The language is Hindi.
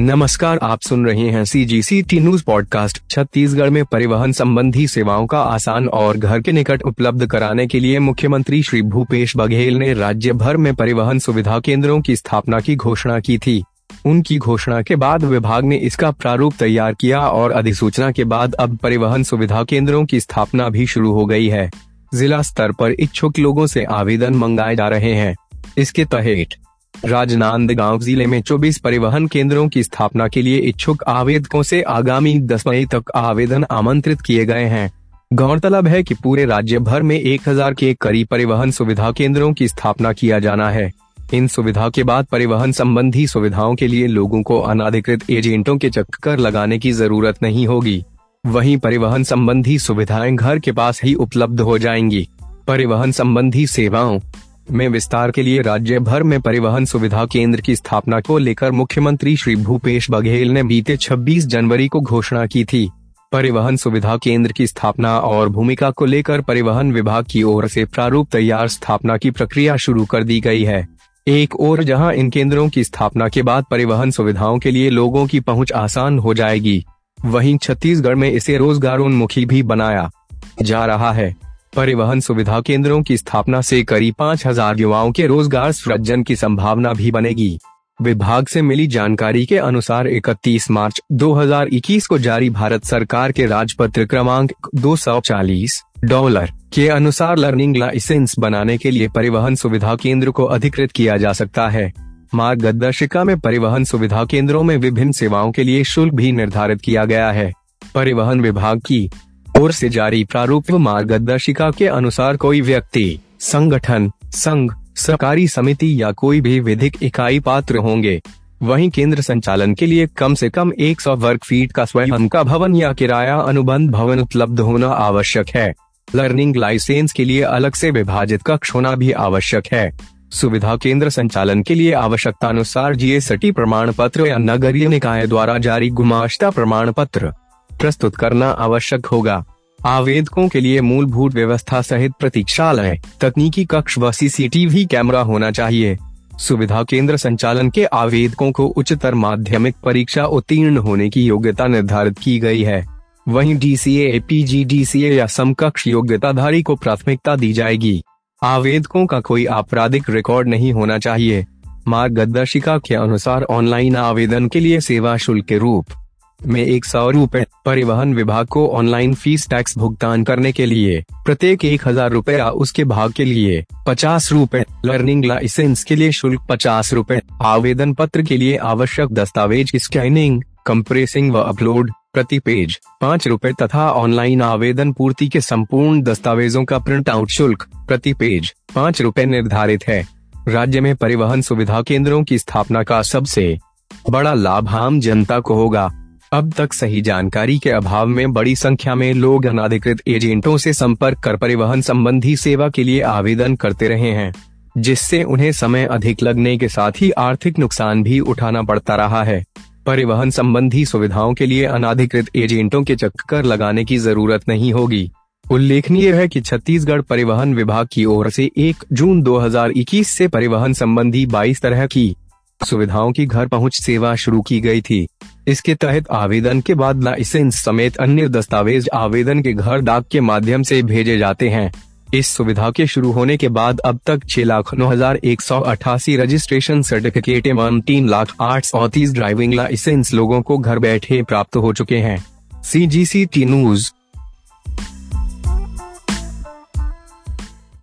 नमस्कार, आप सुन रहे हैं CGCT न्यूज पॉडकास्ट। छत्तीसगढ़ में परिवहन संबंधी सेवाओं का आसान और घर के निकट उपलब्ध कराने के लिए मुख्यमंत्री श्री भूपेश बघेल ने राज्य भर में परिवहन सुविधा केंद्रों की स्थापना की घोषणा की थी। उनकी घोषणा के बाद विभाग ने इसका प्रारूप तैयार किया और अधिसूचना के बाद अब परिवहन सुविधा केंद्रों की स्थापना भी शुरू हो गई है। जिला स्तर पर इच्छुक लोगों से आवेदन मंगाए जा रहे हैं। इसके तहत राजनांद गांव जिले में 24 परिवहन केंद्रों की स्थापना के लिए इच्छुक आवेदकों से आगामी 10 मई तक आवेदन आमंत्रित किए गए हैं। गौरतलब है कि पूरे राज्य भर में 1000 के करीब परिवहन सुविधा केंद्रों की स्थापना किया जाना है। इन सुविधा के बाद परिवहन संबंधी सुविधाओं के लिए लोगों को अनाधिकृत एजेंटों के चक्कर लगाने की जरूरत नहीं होगी। वहीं परिवहन संबंधी सुविधाएं घर के पास ही उपलब्ध हो जाएंगी। परिवहन संबंधी सेवाओं में विस्तार के लिए राज्य भर में परिवहन सुविधा केंद्र की स्थापना को लेकर मुख्यमंत्री श्री भूपेश बघेल ने बीते 26 जनवरी को घोषणा की थी। परिवहन सुविधा केंद्र की स्थापना और भूमिका को लेकर परिवहन विभाग की ओर से प्रारूप तैयार स्थापना की प्रक्रिया शुरू कर दी गई है। एक ओर जहां इन केंद्रों की स्थापना के बाद परिवहन सुविधाओं के लिए लोगों की पहुँच आसान हो जाएगी, वहीं छत्तीसगढ़ में इसे रोजगारोन्मुखी भी बनाया जा रहा है। परिवहन सुविधा केंद्रों की स्थापना से करीब 5000 युवाओं के रोजगार सृजन की संभावना भी बनेगी। विभाग से मिली जानकारी के अनुसार 31 मार्च 2021 को जारी भारत सरकार के राजपत्र क्रमांक 240 $ के अनुसार लर्निंग लाइसेंस बनाने के लिए परिवहन सुविधा केंद्र को अधिकृत किया जा सकता है। मार्गदर्शिका में परिवहन सुविधा केंद्रों में विभिन्न सेवाओं के लिए शुल्क भी निर्धारित किया गया है। परिवहन विभाग की ओर से जारी प्रारूप मार्गदर्शिका के अनुसार कोई व्यक्ति, संगठन, संघ, सहकारी समिति या कोई भी विधिक इकाई पात्र होंगे। वहीं केंद्र संचालन के लिए कम से कम 100 वर्ग फीट का स्वयं का भवन या किराया अनुबंध भवन उपलब्ध होना आवश्यक है। लर्निंग लाइसेंस के लिए अलग से विभाजित कक्ष होना भी आवश्यक है। सुविधा केंद्र संचालन के लिए आवश्यकता अनुसार GST प्रमाण पत्र या नगरीय निकाय द्वारा जारी गुमाश्ता प्रमाण पत्र प्रस्तुत करना आवश्यक होगा। आवेदकों के लिए मूलभूत व्यवस्था सहित प्रतीक्षालय, तकनीकी कक्ष व CCTV कैमरा होना चाहिए। सुविधा केंद्र संचालन के आवेदकों को उच्चतर माध्यमिक परीक्षा उत्तीर्ण होने की योग्यता निर्धारित की गई है। वहीं DCA, PGDCA या समकक्ष योग्यताधारी को प्राथमिकता दी जाएगी। आवेदकों का कोई आपराधिक रिकॉर्ड नहीं होना चाहिए। मार्गदर्शिका के अनुसार ऑनलाइन आवेदन के लिए सेवा शुल्क के रूप में 100 रुपए, परिवहन विभाग को ऑनलाइन फीस टैक्स भुगतान करने के लिए प्रत्येक 1000 रुपए या उसके भाग के लिए 50 रुपए, लर्निंग लाइसेंस के लिए शुल्क 50 रुपए, आवेदन पत्र के लिए आवश्यक दस्तावेज की स्कैनिंग, कंप्रेसिंग व अपलोड, प्रति पेज 5 रुपए तथा ऑनलाइन आवेदन पूर्ति के संपूर्ण दस्तावेजों का प्रिंट आउट शुल्क प्रति पेज 5 रुपए निर्धारित है। राज्य में परिवहन सुविधा केंद्रों की स्थापना का सबसे बड़ा लाभ आम जनता को होगा। अब तक सही जानकारी के अभाव में बड़ी संख्या में लोग अनाधिकृत एजेंटों से संपर्क कर परिवहन संबंधी सेवा के लिए आवेदन करते रहे हैं, जिससे उन्हें समय अधिक लगने के साथ ही आर्थिक नुकसान भी उठाना पड़ता रहा है। परिवहन संबंधी सुविधाओं के लिए अनाधिकृत एजेंटों के चक्कर लगाने की जरूरत नहीं होगी। उल्लेखनीय है कि छत्तीसगढ़ परिवहन विभाग की ओर से 1 जून 2021 से परिवहन संबंधी 22 तरह की सुविधाओं की घर पहुंच सेवा शुरू की गई थी। इसके तहत आवेदन के बाद लाइसेंस समेत अन्य दस्तावेज आवेदन के घर डाक के माध्यम से भेजे जाते हैं। इस सुविधा के शुरू होने के बाद अब तक 6,09,188 रजिस्ट्रेशन सर्टिफिकेट एवं 3,08,30 ड्राइविंग लाइसेंस लोगों को घर बैठे प्राप्त हो चुके हैं। CGCT news.